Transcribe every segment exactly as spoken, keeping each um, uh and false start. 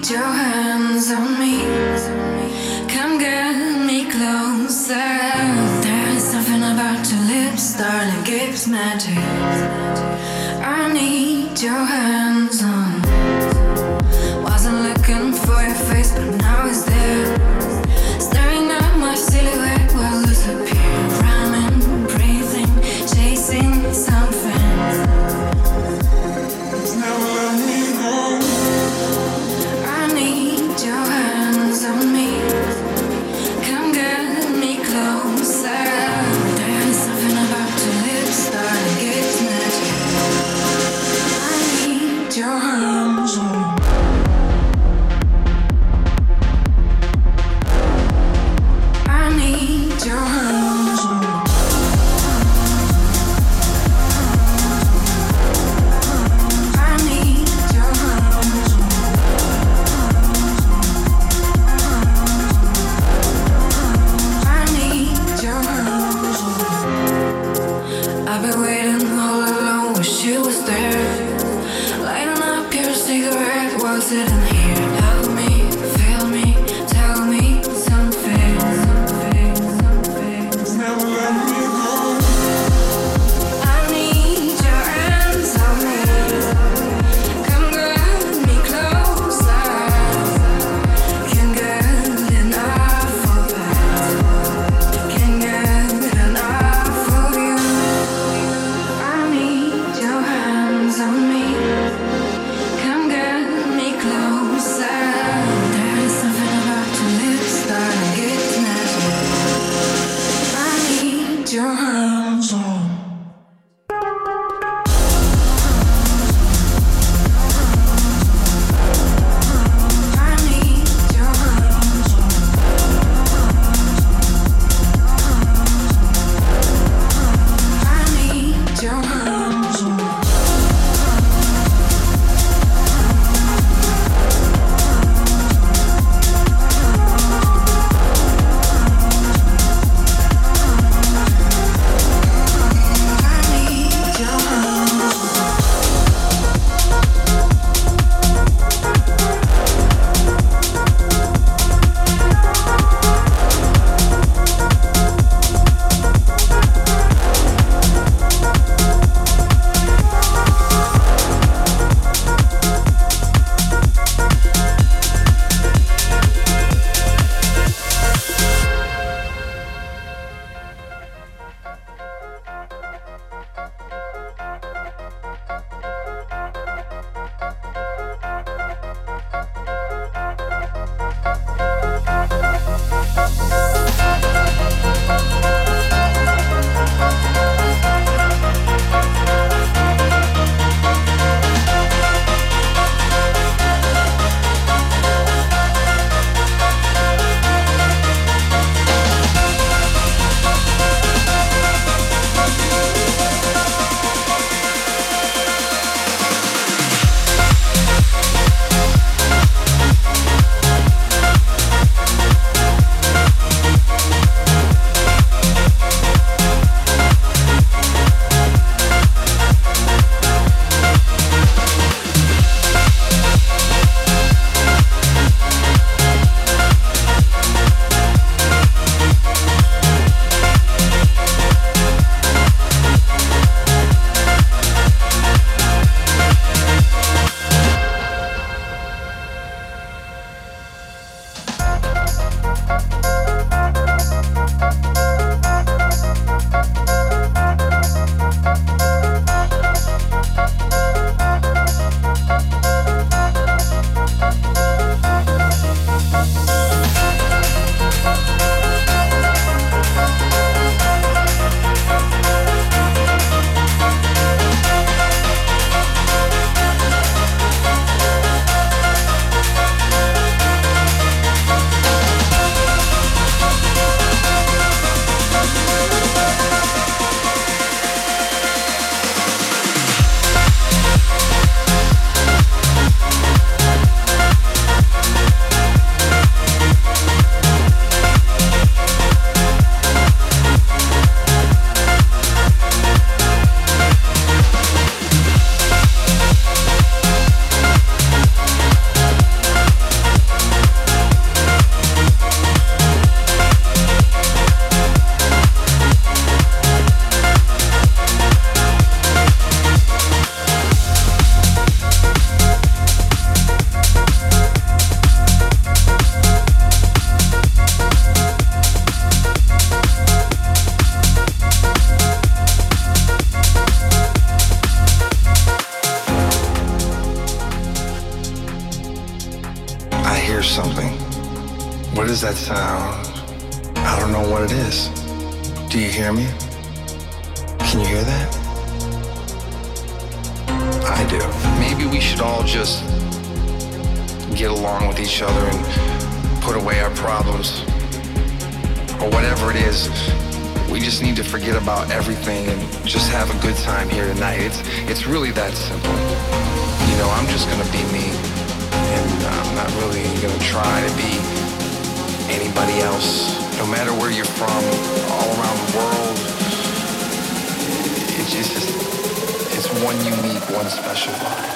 Put your hands on me. Come get me closer. There's something about your lips, darling, gives magic. I need your hands on. Wasn't looking for your face, but now it's there. Staring at my silhouette while it's appearing. Running, breathing, chasing something. It's now running on. Your hands on me, come get me closer. There's something about your lips that gives magic. I need your hands on me. On me, come get me closer. hear something. What is that sound? I don't know what it is. Do you hear me? Can you hear that? I do. Maybe we should all just get along with each other and put away our problems. Or whatever it is, we just need to forget about everything and just have a good time here tonight. It's it's really that simple. You know, I'm just gonna be me, and I'm not really gonna try to be anybody else. No matter where you're from, all around the world, it's just, it's one unique, one special vibe.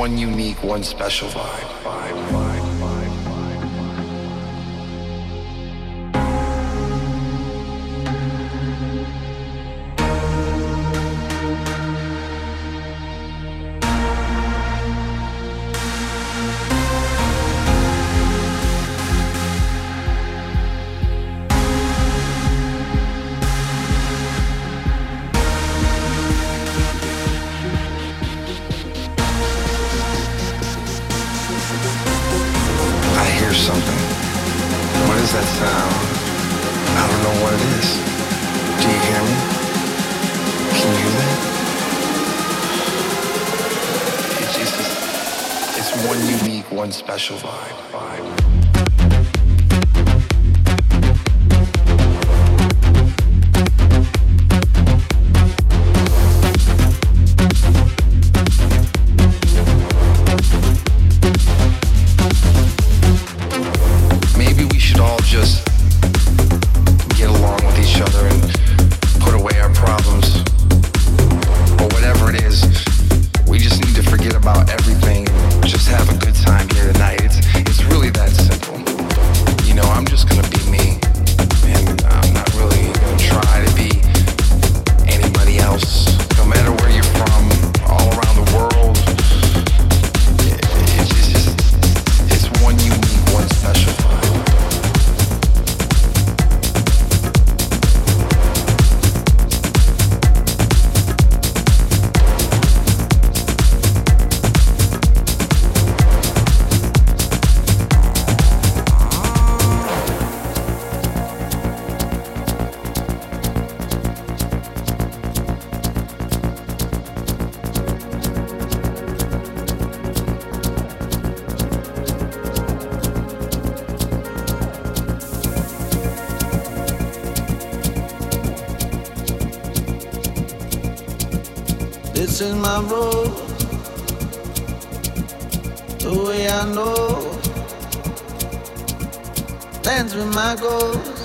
One unique, one special vibe. vibe, vibe, vibe, something. What is that sound? I don't know what it is. Do you hear me? Can you hear that? It's just, it's one unique, one special vibe. vibe. This is my road, the way I know. Dance with my goals,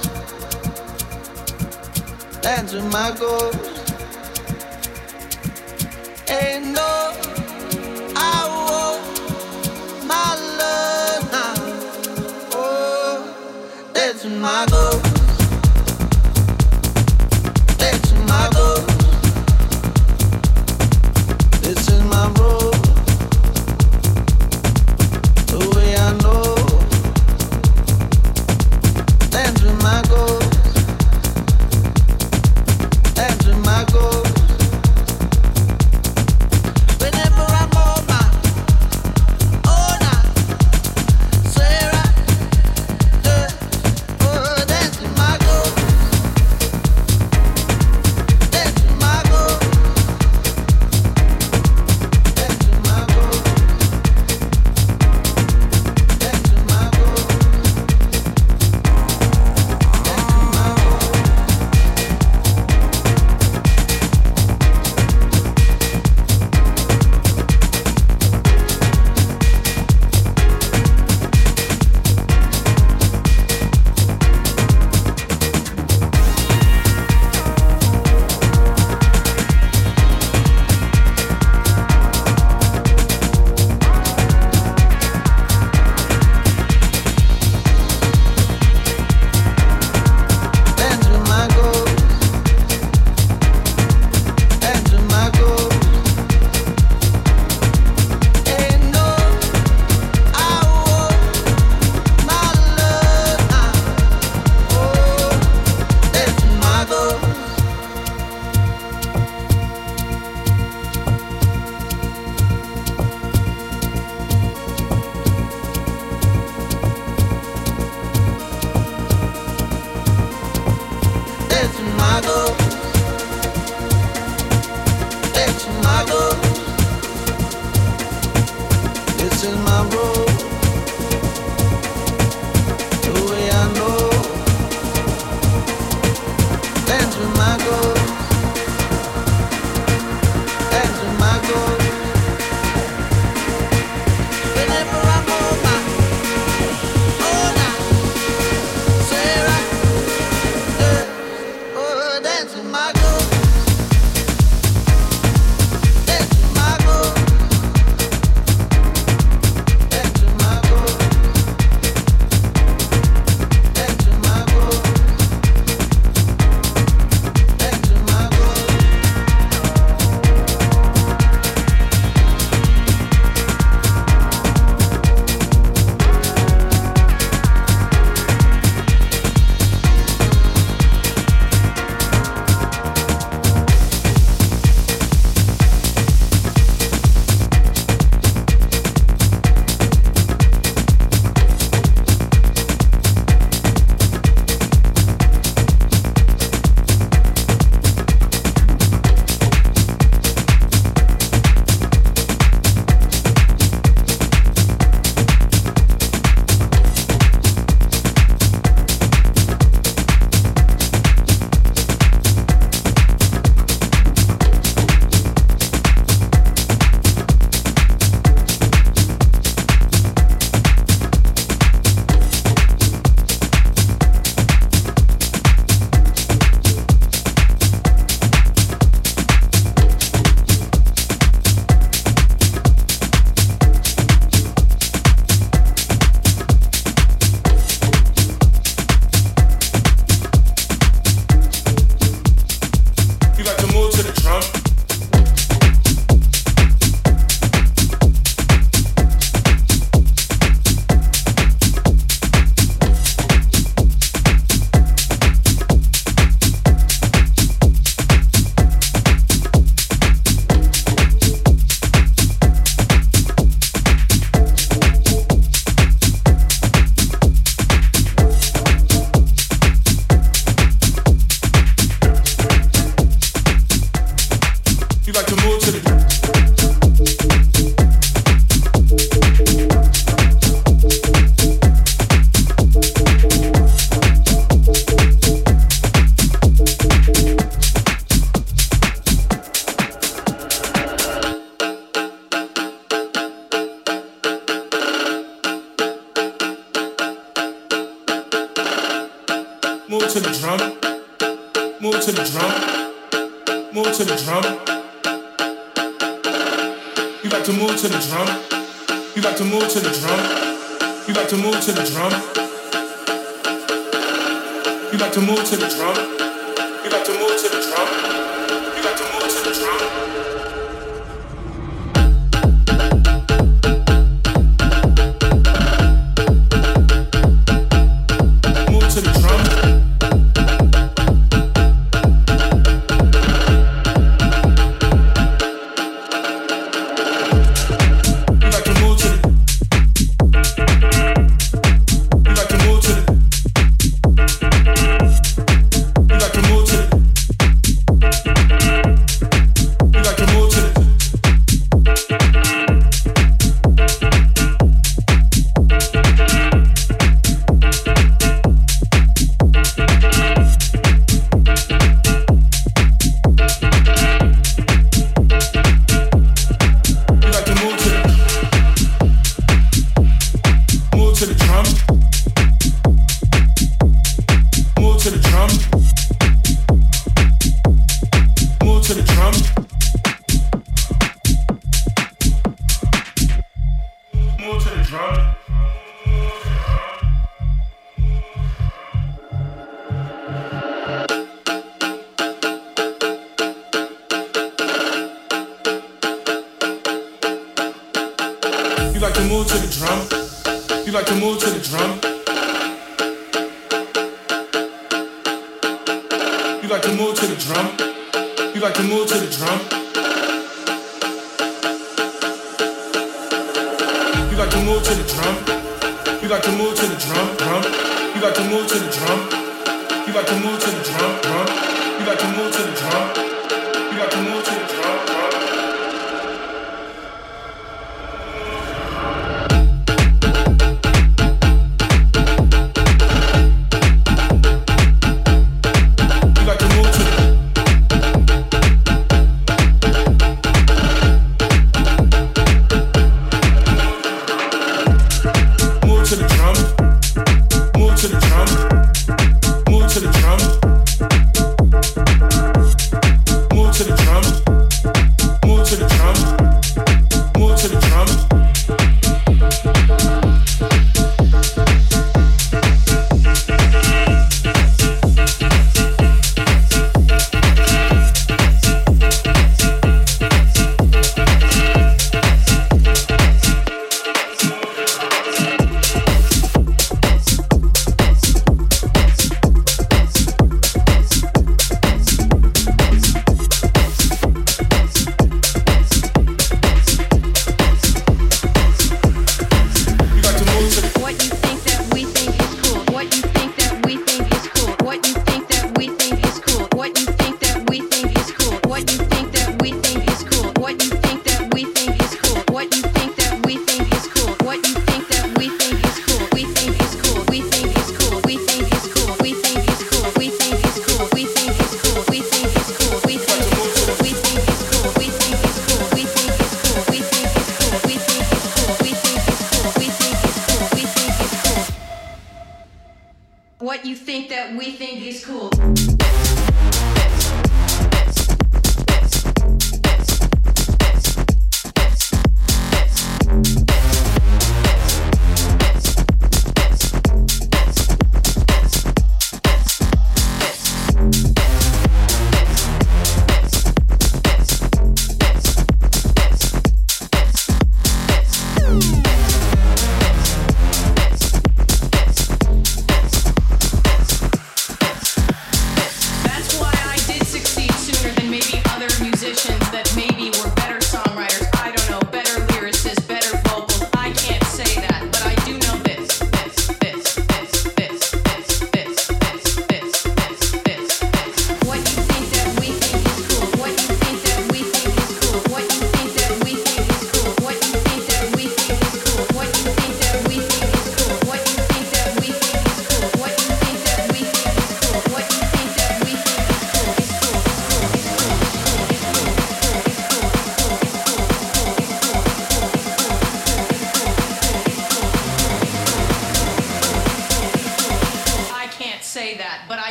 dance with my goals. Ain't no, I want my love now. Oh, dance with my goals, dance with my goals. Oh,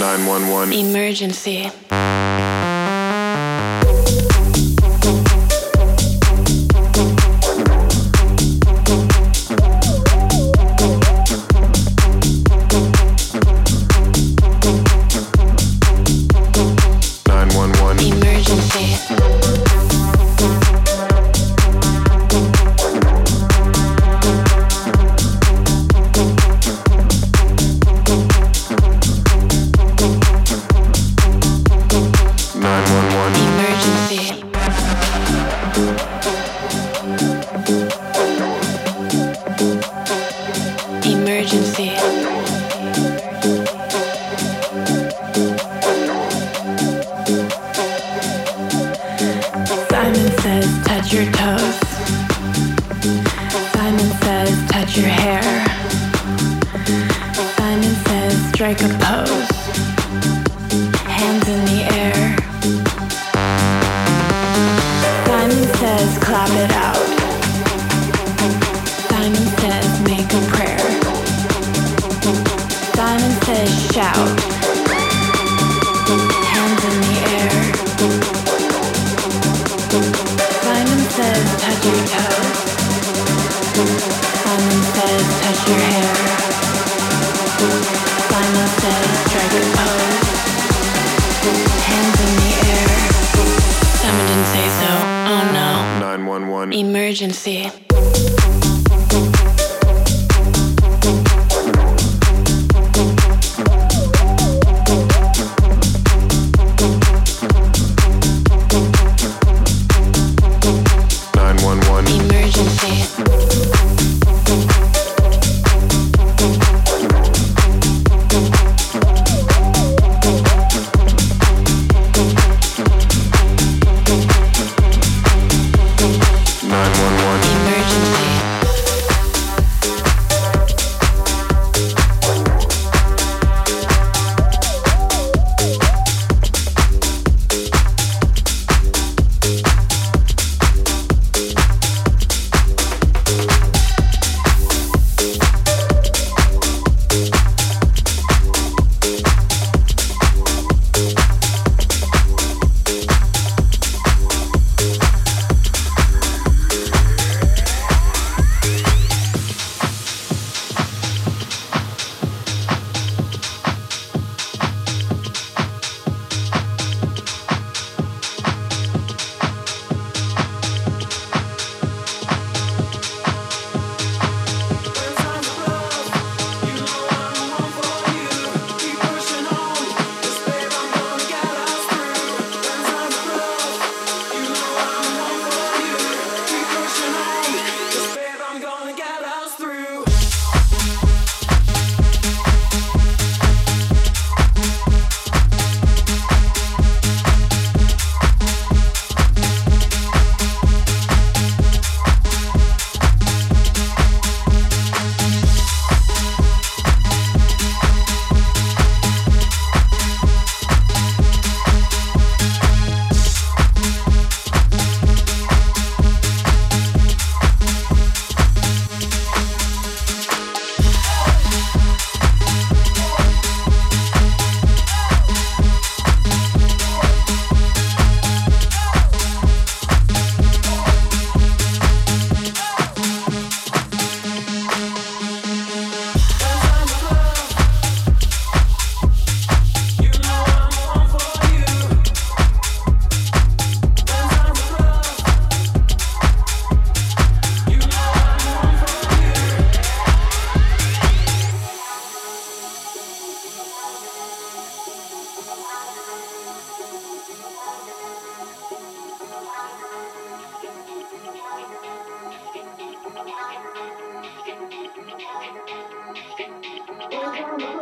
nine one one emergency. Control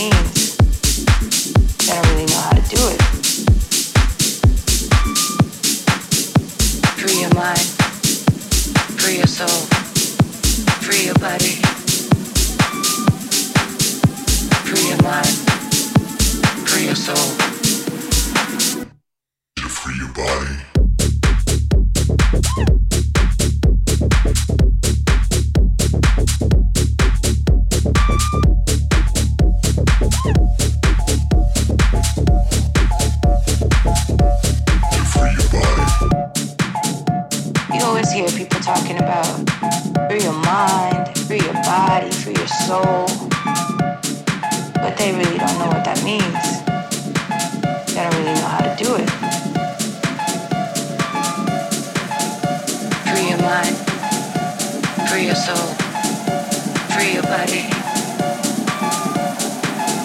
means. I don't really know how to do it. Free your mind, free your soul, free your body. Free your mind, free your soul. You free your body. Talking about free your mind, free your body, free your soul, but they really don't know what that means. They don't really know how to do it. Free your mind, free your soul, free your body.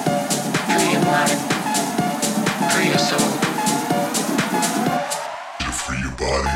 Free your mind, free your soul. You free your body.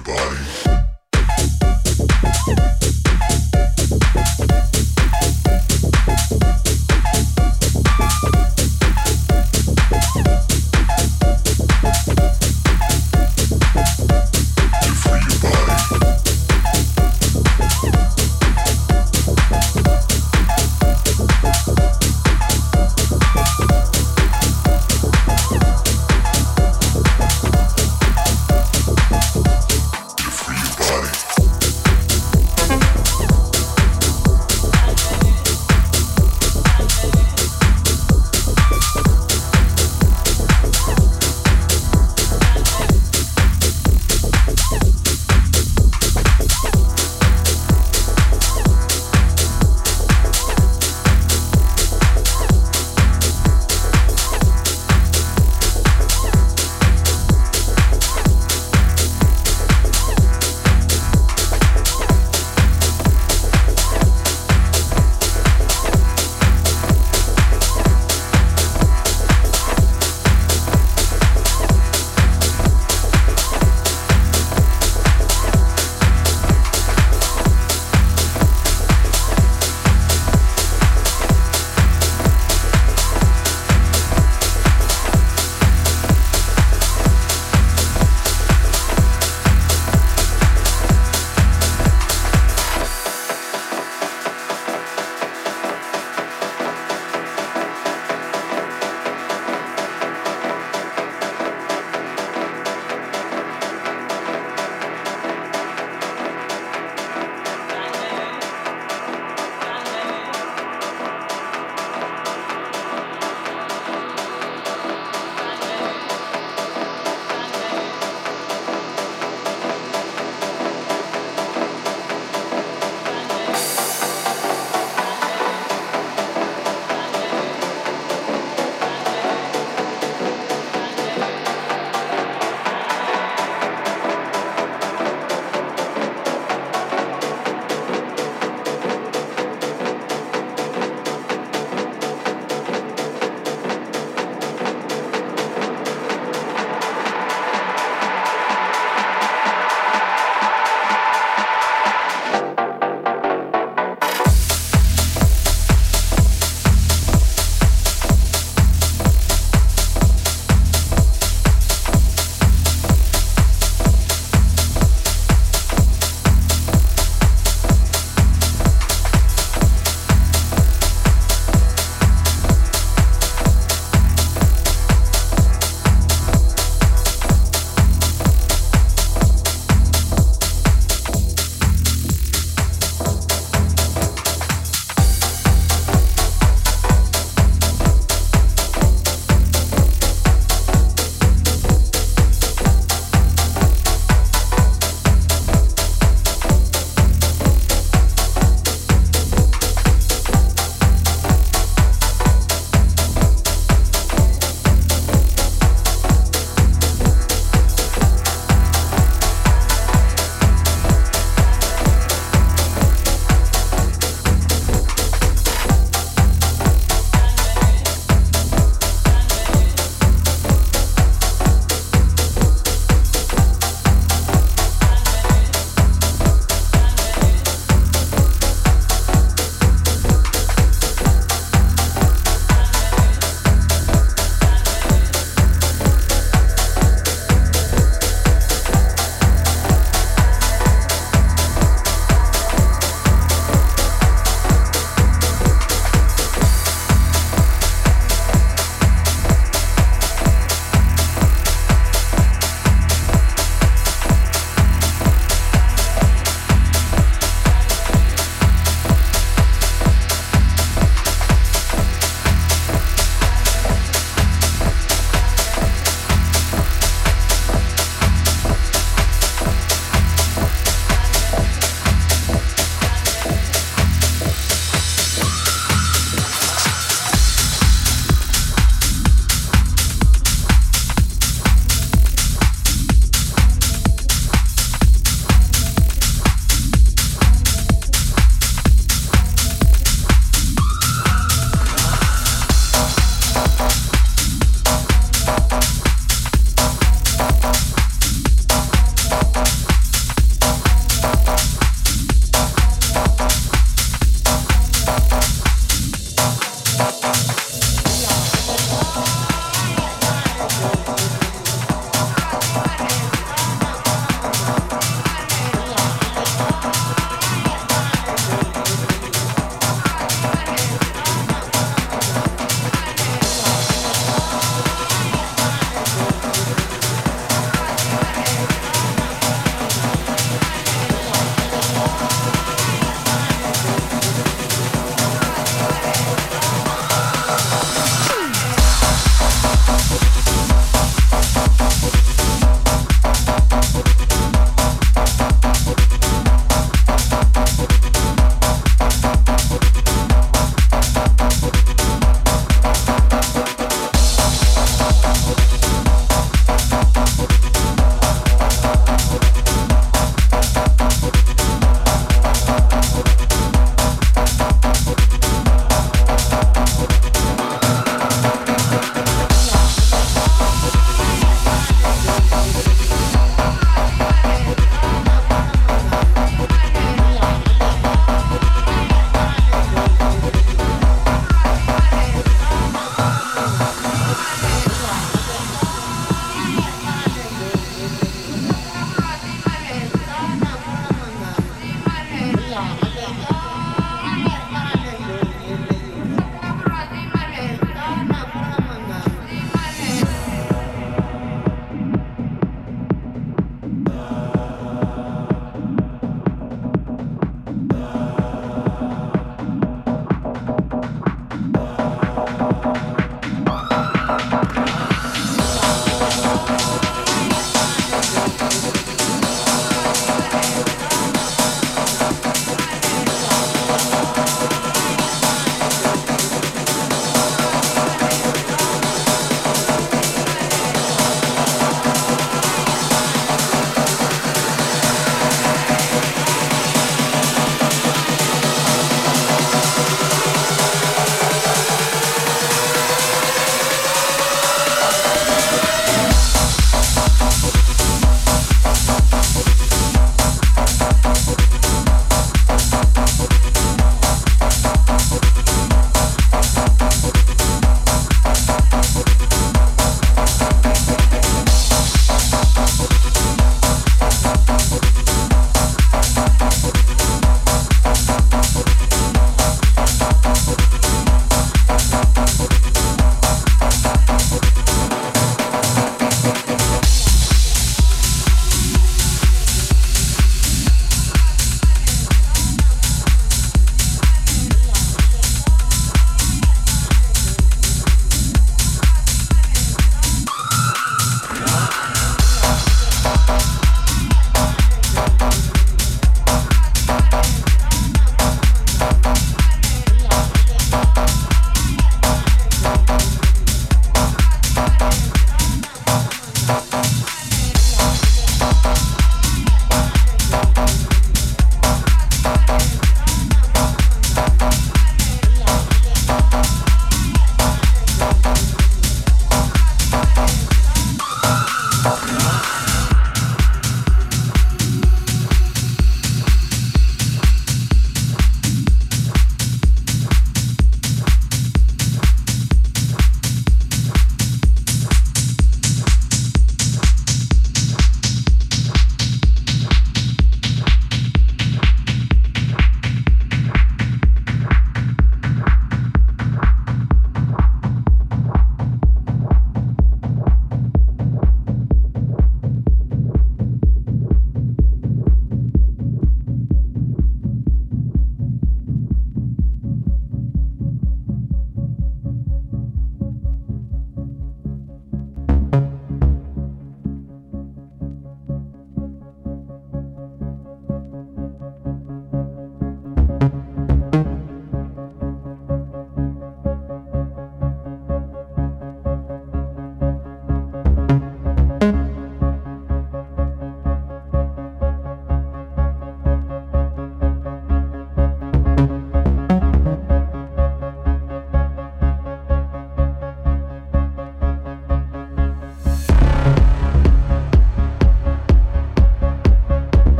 Bye.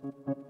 Thank you.